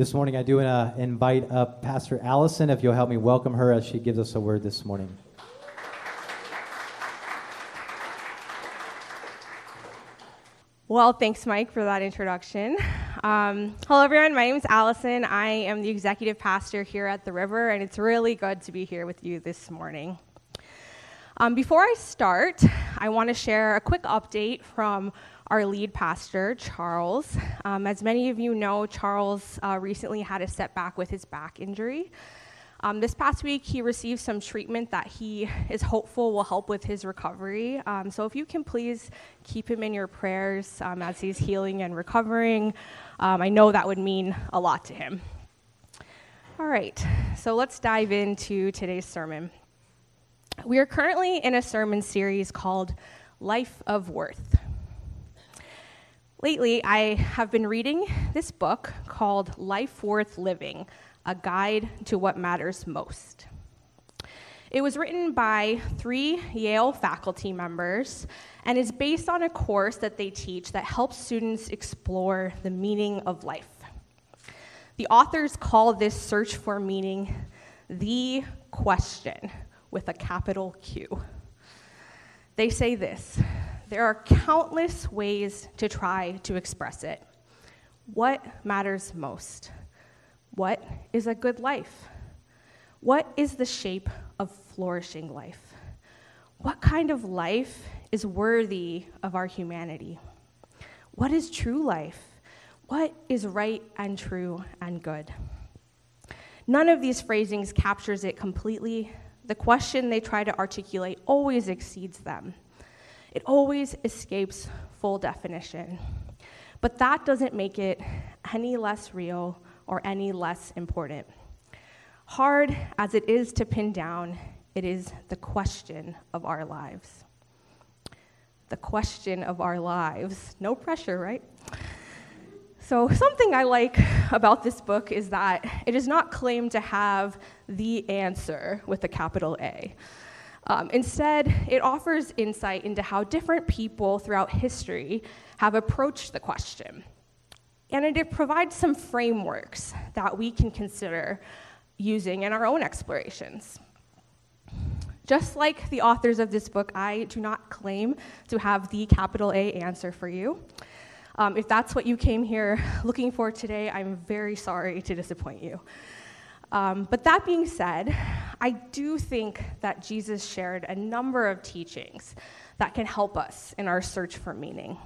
This morning, I do want to invite up Pastor Allison, if you'll help me welcome her as she gives us a word this morning. Well, thanks, Mike, for that introduction. Hello, everyone. My name is Allison. I am the executive pastor here at The River, and it's really good to be here with you this morning. Before I start, I want to share a quick update from our lead pastor, Charles. As many of you know, Charles recently had a setback with his back injury. This past week, he received some treatment that he is hopeful will help with his recovery. So if you can please keep him in your prayers as he's healing and recovering. I know that would mean a lot to him. All right, so let's dive into today's sermon. We are currently in a sermon series called Life Worth. Lately, I have been reading this book called Life Worth Living: A Guide to What Matters Most. It was written by 3 Yale faculty members and is based on a course that they teach that helps students explore the meaning of life. The authors call this search for meaning the question, with a capital Q. They say this: there are countless ways to try to express it. What matters most? What is a good life? What is the shape of flourishing life? What kind of life is worthy of our humanity? What is true life? What is right and true and good? None of these phrasings captures it completely. The question they try to articulate always exceeds them. It always escapes full definition. But that doesn't make it any less real or any less important. Hard as it is to pin down, it is the question of our lives. The question of our lives. No pressure, right? So something I like about this book is that it is not claimed to have the answer with a capital A. Instead, it offers insight into how different people throughout history have approached the question. And it provides some frameworks that we can consider using in our own explorations. Just like the authors of this book, I do not claim to have the capital A answer for you. If that's what you came here looking for today, I'm very sorry to disappoint you. But that being said, I do think that Jesus shared a number of teachings that can help us in our search for meaning.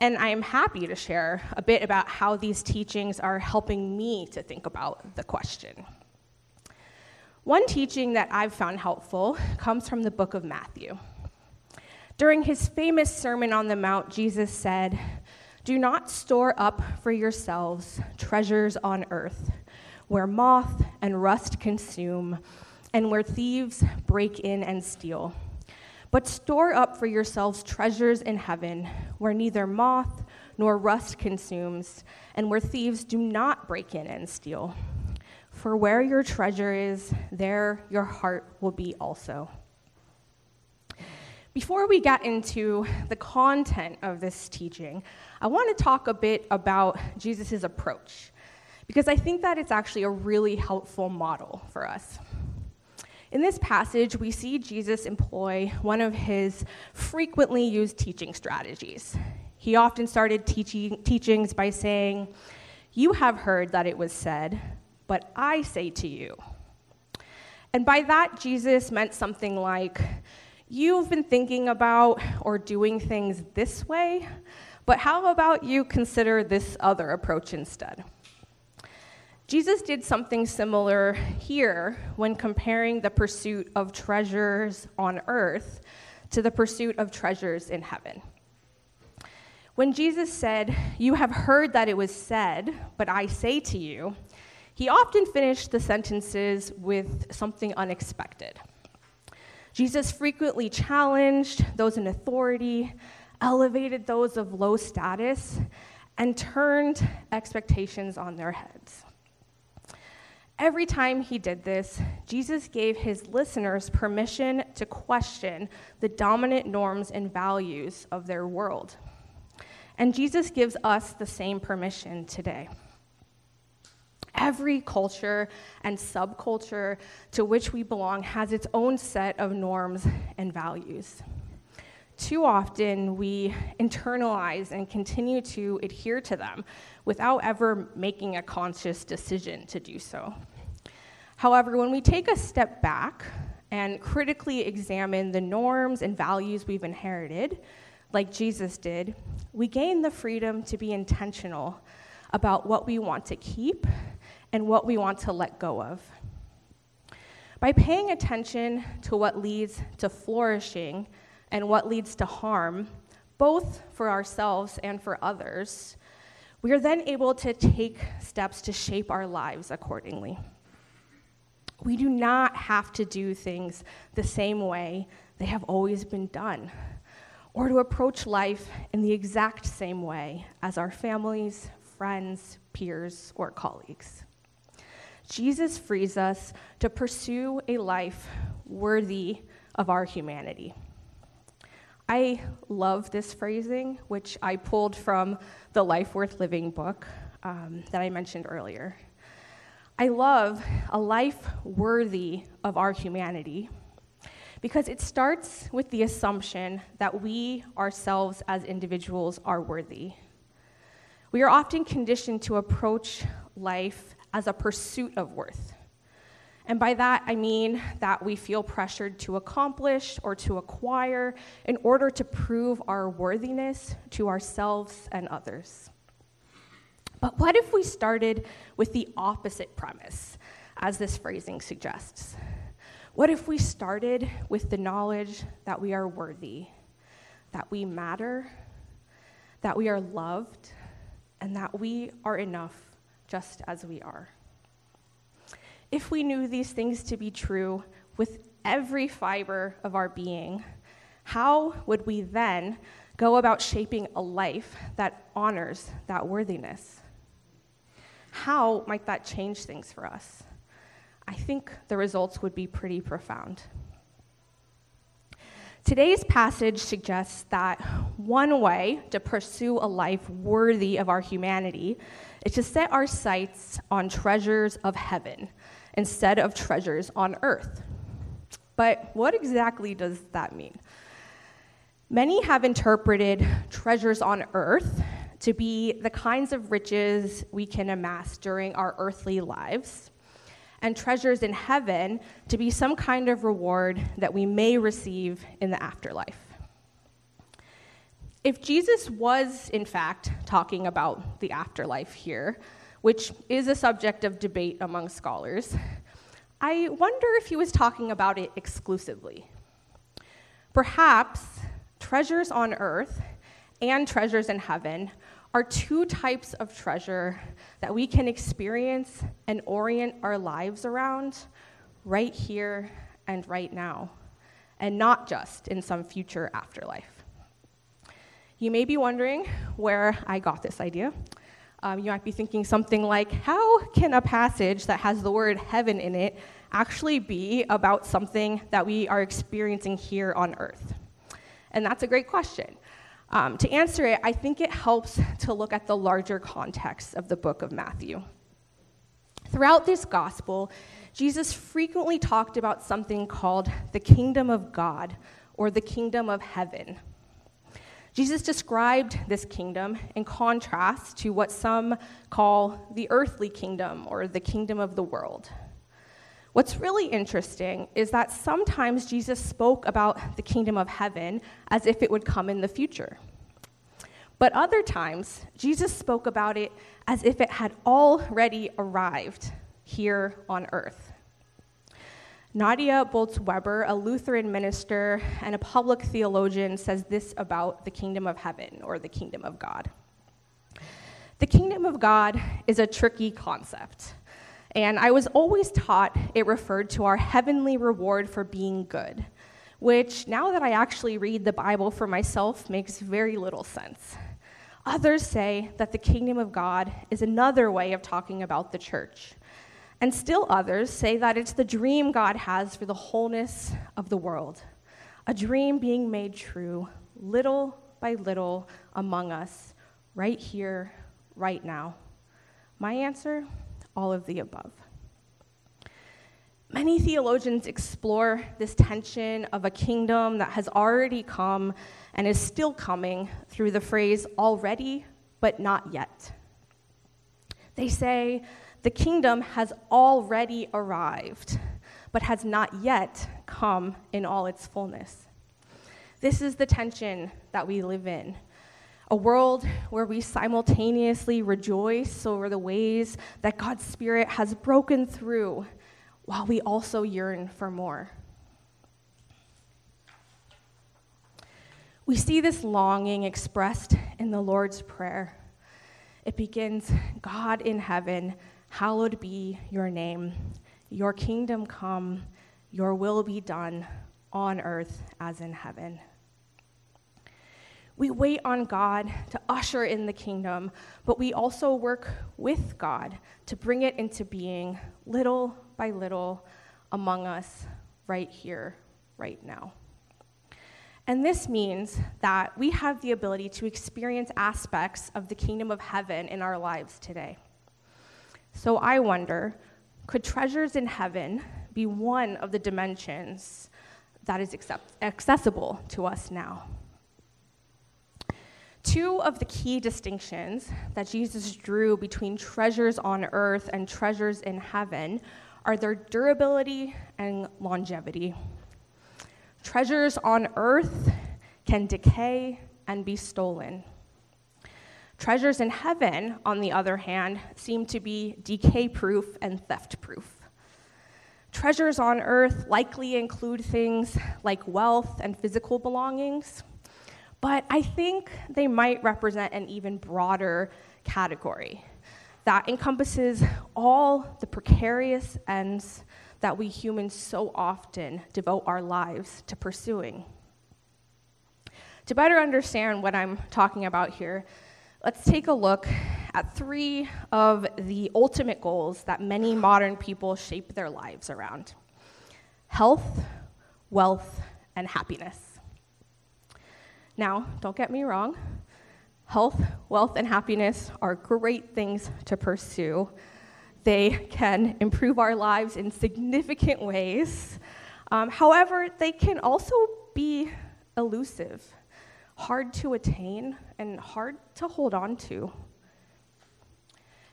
And I am happy to share a bit about how these teachings are helping me to think about the question. One teaching that I've found helpful comes from the book of Matthew. During his famous Sermon on the Mount, Jesus said, "Do not store up for yourselves treasures on earth, where moth and rust consume, and where thieves break in and steal. But store up for yourselves treasures in heaven, where neither moth nor rust consumes, and where thieves do not break in and steal. For where your treasure is, there your heart will be also." Before we get into the content of this teaching, I want to talk a bit about Jesus' approach, because I think that it's actually a really helpful model for us. In this passage, we see Jesus employ one of his frequently used teaching strategies. He often started teachings by saying, "You have heard that it was said, but I say to you." And by that, Jesus meant something like, "You've been thinking about or doing things this way, but how about you consider this other approach instead?" Jesus did something similar here when comparing the pursuit of treasures on earth to the pursuit of treasures in heaven. When Jesus said, "You have heard that it was said, but I say to you," he often finished the sentences with something unexpected. Jesus frequently challenged those in authority, elevated those of low status, and turned expectations on their heads. Every time he did this, Jesus gave his listeners permission to question the dominant norms and values of their world. And Jesus gives us the same permission today. every culture and subculture to which we belong has its own set of norms and values. Too often, we internalize and continue to adhere to them without ever making a conscious decision to do so. However, when we take a step back and critically examine the norms and values we've inherited, like Jesus did, we gain the freedom to be intentional about what we want to keep and what we want to let go of. By paying attention to what leads to flourishing and what leads to harm, both for ourselves and for others, we are then able to take steps to shape our lives accordingly. We do not have to do things the same way they have always been done, or to approach life in the exact same way as our families, friends, peers, or colleagues. Jesus frees us to pursue a life worthy of our humanity. I love this phrasing, which I pulled from the Life Worth Living book that I mentioned earlier. I love a life worthy of our humanity because it starts with the assumption that we ourselves as individuals are worthy. We are often conditioned to approach life as a pursuit of worth. And by that, I mean that we feel pressured to accomplish or to acquire in order to prove our worthiness to ourselves and others. But what if we started with the opposite premise, as this phrasing suggests? What if we started with the knowledge that we are worthy, that we matter, that we are loved, and that we are enough just as we are? If we knew these things to be true with every fiber of our being, how would we then go about shaping a life that honors that worthiness? How might that change things for us? I think the results would be pretty profound. Today's passage suggests that one way to pursue a life worthy of our humanity is to set our sights on treasures of heaven instead of treasures on earth. But what exactly does that mean? Many have interpreted treasures on earth to be the kinds of riches we can amass during our earthly lives, and treasures in heaven to be some kind of reward that we may receive in the afterlife. If Jesus was, in fact, talking about the afterlife here, which is a subject of debate among scholars, I wonder if he was talking about it exclusively. Perhaps treasures on earth and treasures in heaven are two types of treasure that we can experience and orient our lives around right here and right now, and not just in some future afterlife. You may be wondering where I got this idea. You might be thinking something like, how can a passage that has the word heaven in it actually be about something that we are experiencing here on earth? And that's a great question. To answer it, I think it helps to look at the larger context of the book of Matthew. Throughout this gospel, Jesus frequently talked about something called the kingdom of God or the kingdom of heaven. Jesus described this kingdom in contrast to what some call the earthly kingdom or the kingdom of the world. What's really interesting is that sometimes Jesus spoke about the kingdom of heaven as if it would come in the future. But other times, Jesus spoke about it as if it had already arrived here on earth. Nadia Bolz-Weber, a Lutheran minister and a public theologian, says this about the kingdom of heaven or the kingdom of God. The kingdom of God is a tricky concept. And I was always taught it referred to our heavenly reward for being good, which now that I actually read the Bible for myself makes very little sense. Others say that the kingdom of God is another way of talking about the church. And still others say that it's the dream God has for the wholeness of the world, a dream being made true little by little among us, right here, right now. My answer? all of the above. Many theologians explore this tension of a kingdom that has already come and is still coming through the phrase already, but not yet. They say the kingdom has already arrived, but has not yet come in all its fullness. This is the tension that we live in, a world where we simultaneously rejoice over the ways that God's Spirit has broken through while we also yearn for more. We see this longing expressed in the Lord's Prayer. It begins, God in heaven, hallowed be your name. Your kingdom come, your will be done on earth as in heaven. We wait on God to usher in the kingdom, but we also work with God to bring it into being little by little among us right here, right now. And this means that we have the ability to experience aspects of the kingdom of heaven in our lives today. So I wonder, could treasures in heaven be one of the dimensions that is accessible to us now? Two of the key distinctions that Jesus drew between treasures on earth and treasures in heaven are their durability and longevity. Treasures on earth can decay and be stolen. Treasures in heaven, on the other hand, seem to be decay-proof and theft-proof. Treasures on earth likely include things like wealth and physical belongings, but I think they might represent an even broader category that encompasses all the precarious ends that we humans so often devote our lives to pursuing. To better understand what I'm talking about here, let's take a look at three of the ultimate goals that many modern people shape their lives around: health, wealth, and happiness. Now, don't get me wrong, health, wealth, and happiness are great things to pursue. They can improve our lives in significant ways. However, they can also be elusive, hard to attain, and hard to hold on to.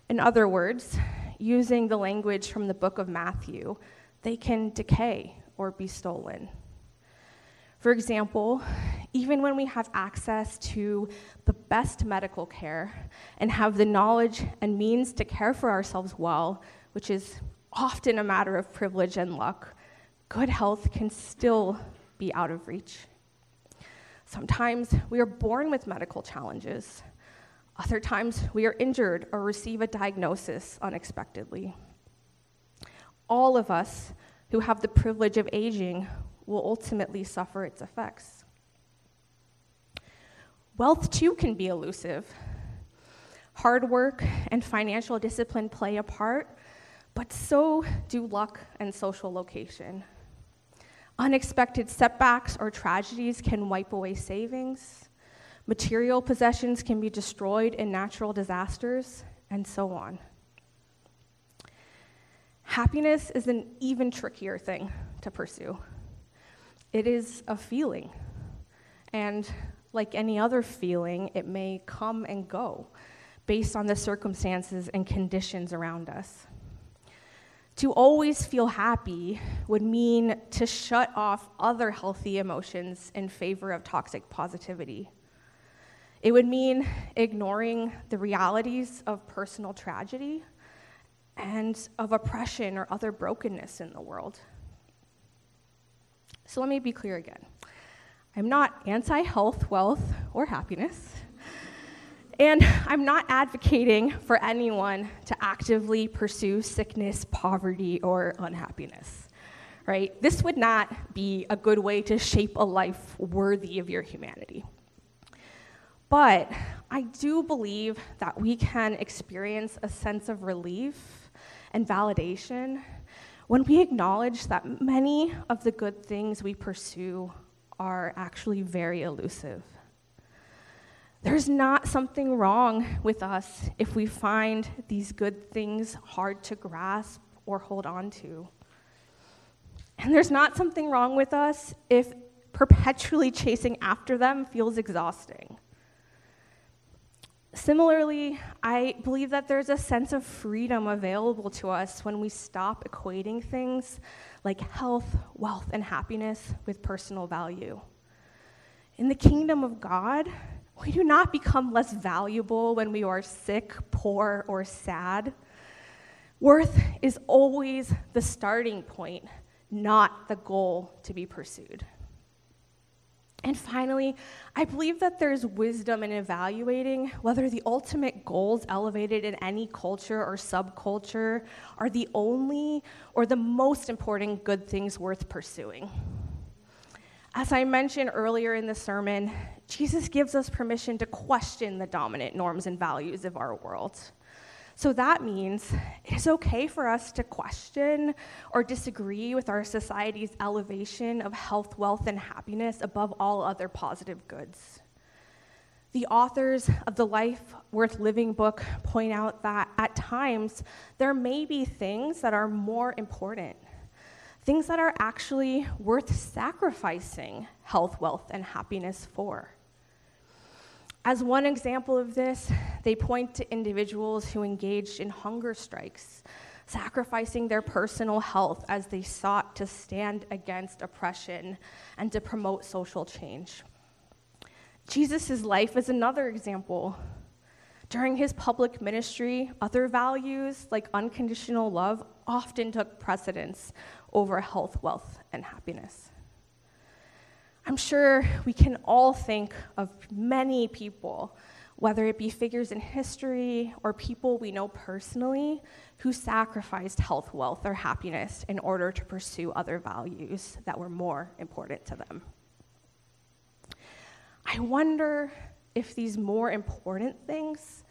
In other words, using the language from the book of Matthew, they can decay or be stolen. For example, even when we have access to the best medical care and have the knowledge and means to care for ourselves well, which is often a matter of privilege and luck, good health can still be out of reach. Sometimes we are born with medical challenges. Other times we are injured or receive a diagnosis unexpectedly. All of us who have the privilege of aging will ultimately suffer its effects. Wealth, too, can be elusive. Hard work and financial discipline play a part, but so do luck and social location. Unexpected setbacks or tragedies can wipe away savings. Material possessions can be destroyed in natural disasters, and so on. Happiness is an even trickier thing to pursue. It is a feeling, and like any other feeling, it may come and go based on the circumstances and conditions around us. To always feel happy would mean to shut off other healthy emotions in favor of toxic positivity. It would mean ignoring the realities of personal tragedy and of oppression or other brokenness in the world. So let me be clear again. I'm not anti-health, wealth, or happiness. And I'm not advocating for anyone to actively pursue sickness, poverty, or unhappiness, right? This would not be a good way to shape a life worthy of your humanity. But I do believe that we can experience a sense of relief and validation when we acknowledge that many of the good things we pursue are actually very elusive. There's not something wrong with us if we find these good things hard to grasp or hold on to. And there's not something wrong with us if perpetually chasing after them feels exhausting. Similarly, I believe that there's a sense of freedom available to us when we stop equating things like health, wealth, and happiness with personal value. In the kingdom of God, we do not become less valuable when we are sick, poor, or sad. Worth is always the starting point, not the goal to be pursued. And finally, I believe that there's wisdom in evaluating whether the ultimate goals elevated in any culture or subculture are the only or the most important good things worth pursuing. As I mentioned earlier in the sermon, Jesus gives us permission to question the dominant norms and values of our world. So that means it's okay for us to question or disagree with our society's elevation of health, wealth, and happiness above all other positive goods. The authors of the Life Worth Living book point out that at times there may be things that are more important, things that are actually worth sacrificing health, wealth, and happiness for. As one example of this, they point to individuals who engaged in hunger strikes, sacrificing their personal health as they sought to stand against oppression and to promote social change. Jesus' life is another example. During his public ministry, other values like unconditional love often took precedence over health, wealth, and happiness. I'm sure we can all think of many people, whether it be figures in history or people we know personally, who sacrificed health, wealth, or happiness in order to pursue other values that were more important to them. I wonder if these more important things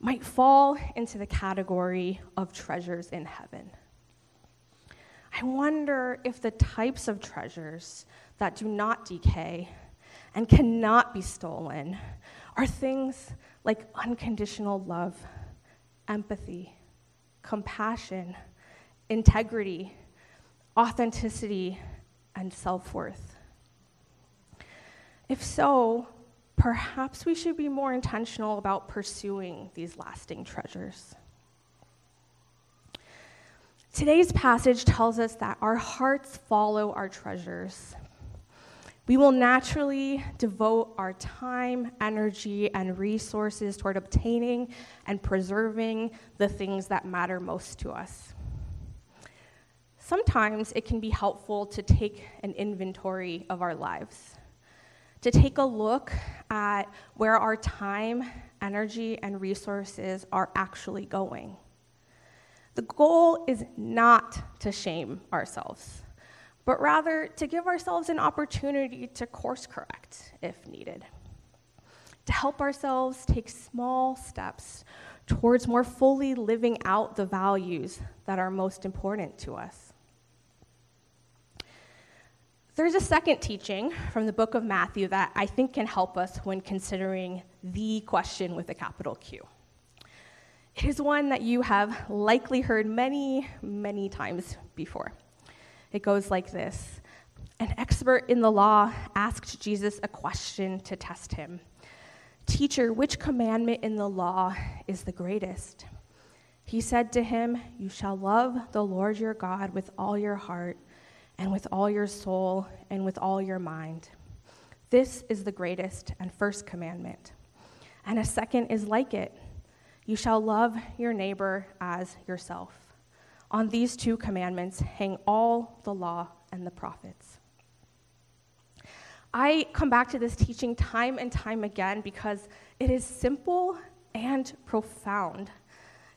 might fall into the category of treasures in heaven. I wonder if the types of treasures that do not decay and cannot be stolen are things like unconditional love, empathy, compassion, integrity, authenticity, and self-worth. If so, perhaps we should be more intentional about pursuing these lasting treasures. Today's passage tells us that our hearts follow our treasures. We will naturally devote our time, energy, and resources toward obtaining and preserving the things that matter most to us. Sometimes it can be helpful to take an inventory of our lives, to take a look at where our time, energy, and resources are actually going. The goal is not to shame ourselves, but rather to give ourselves an opportunity to course correct if needed, to help ourselves take small steps towards more fully living out the values that are most important to us. There's a second teaching from the book of Matthew that I think can help us when considering the question with a capital Q. It is one that you have likely heard many, many times before. It goes like this. An expert in the law asked Jesus a question to test him. Teacher, which commandment in the law is the greatest? He said to him, you shall love the Lord your God with all your heart and with all your soul and with all your mind. This is the greatest and first commandment. And a second is like it. You shall love your neighbor as yourself. On these two commandments hang all the law and the prophets. I come back to this teaching time and time again because it is simple and profound.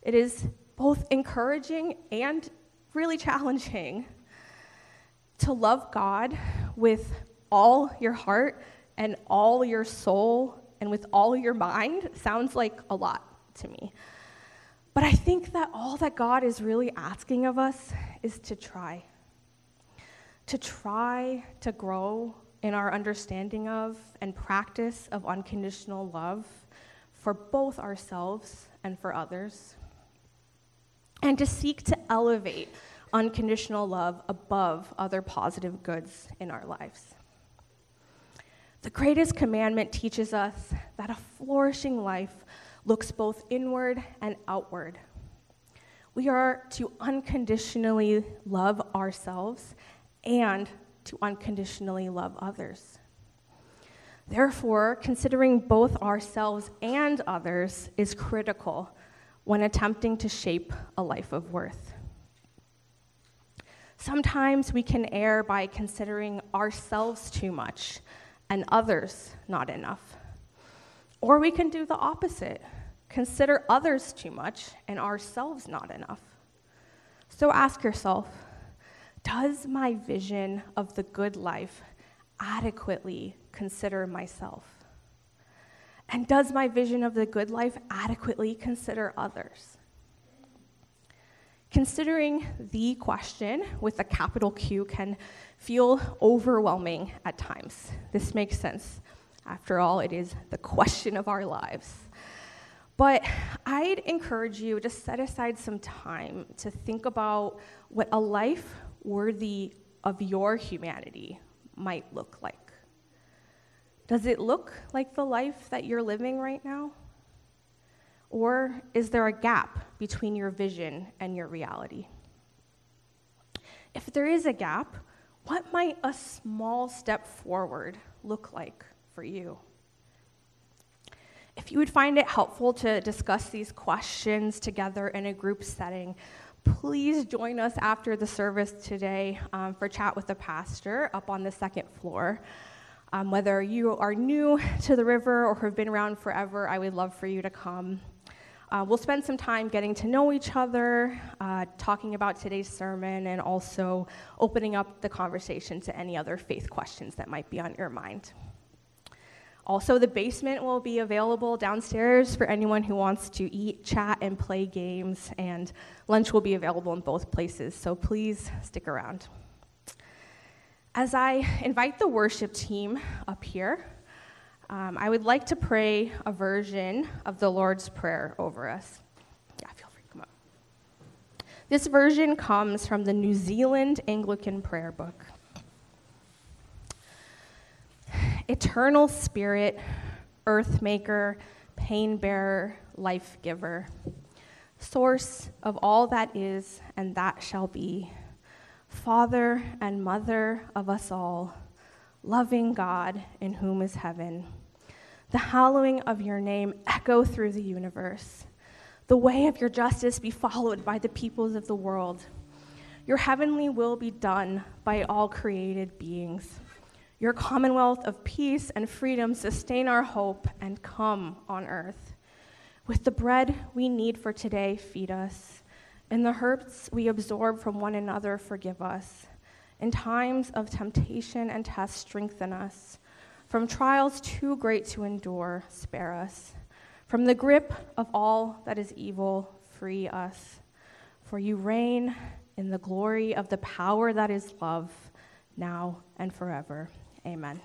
It is both encouraging and really challenging. To love God with all your heart and all your soul and with all your mind sounds like a lot to me. But I think that all that God is really asking of us is to try to grow, in our understanding of and practice of unconditional love for both ourselves and for others, and to seek to elevate unconditional love above other positive goods in our lives. The greatest commandment teaches us that a flourishing life looks both inward and outward. We are to unconditionally love ourselves and to unconditionally love others. Therefore, considering both ourselves and others is critical when attempting to shape a life of worth. Sometimes we can err by considering ourselves too much and others not enough. Or we can do the opposite, consider others too much and ourselves not enough. So ask yourself, does my vision of the good life adequately consider myself? And does my vision of the good life adequately consider others? Considering the question with a capital Q can feel overwhelming at times. This makes sense. After all, it is the question of our lives. But I'd encourage you to set aside some time to think about what a life worthy of your humanity might look like. Does it look like the life that you're living right now? Or is there a gap between your vision and your reality? If there is a gap, what might a small step forward look like for you? If you would find it helpful to discuss these questions together in a group setting, please join us after the service today for Chat with the Pastor up on the second floor. Whether you are new to the river or have been around forever, I would love for you to come. We'll spend some time getting to know each other, talking about today's sermon, and also opening up the conversation to any other faith questions that might be on your mind. Also, the basement will be available downstairs for anyone who wants to eat, chat, and play games, and lunch will be available in both places, so please stick around. As I invite the worship team up here, I would like to pray a version of the Lord's Prayer over us. Yeah, feel free to come up. This version comes from the New Zealand Anglican Prayer Book. Eternal Spirit, Earth Maker, Pain Bearer, Life Giver, Source of all that is and that shall be, Father and Mother of us all, loving God in whom is heaven. The hallowing of your name echo through the universe. The way of your justice be followed by the peoples of the world. Your heavenly will be done by all created beings. Your commonwealth of peace and freedom sustain our hope and come on earth. With the bread we need for today, feed us. And the hurts we absorb from one another, forgive us. In times of temptation and test, strengthen us. From trials too great to endure, spare us. From the grip of all that is evil, free us. For you reign in the glory of the power that is love, now and forever. Amen.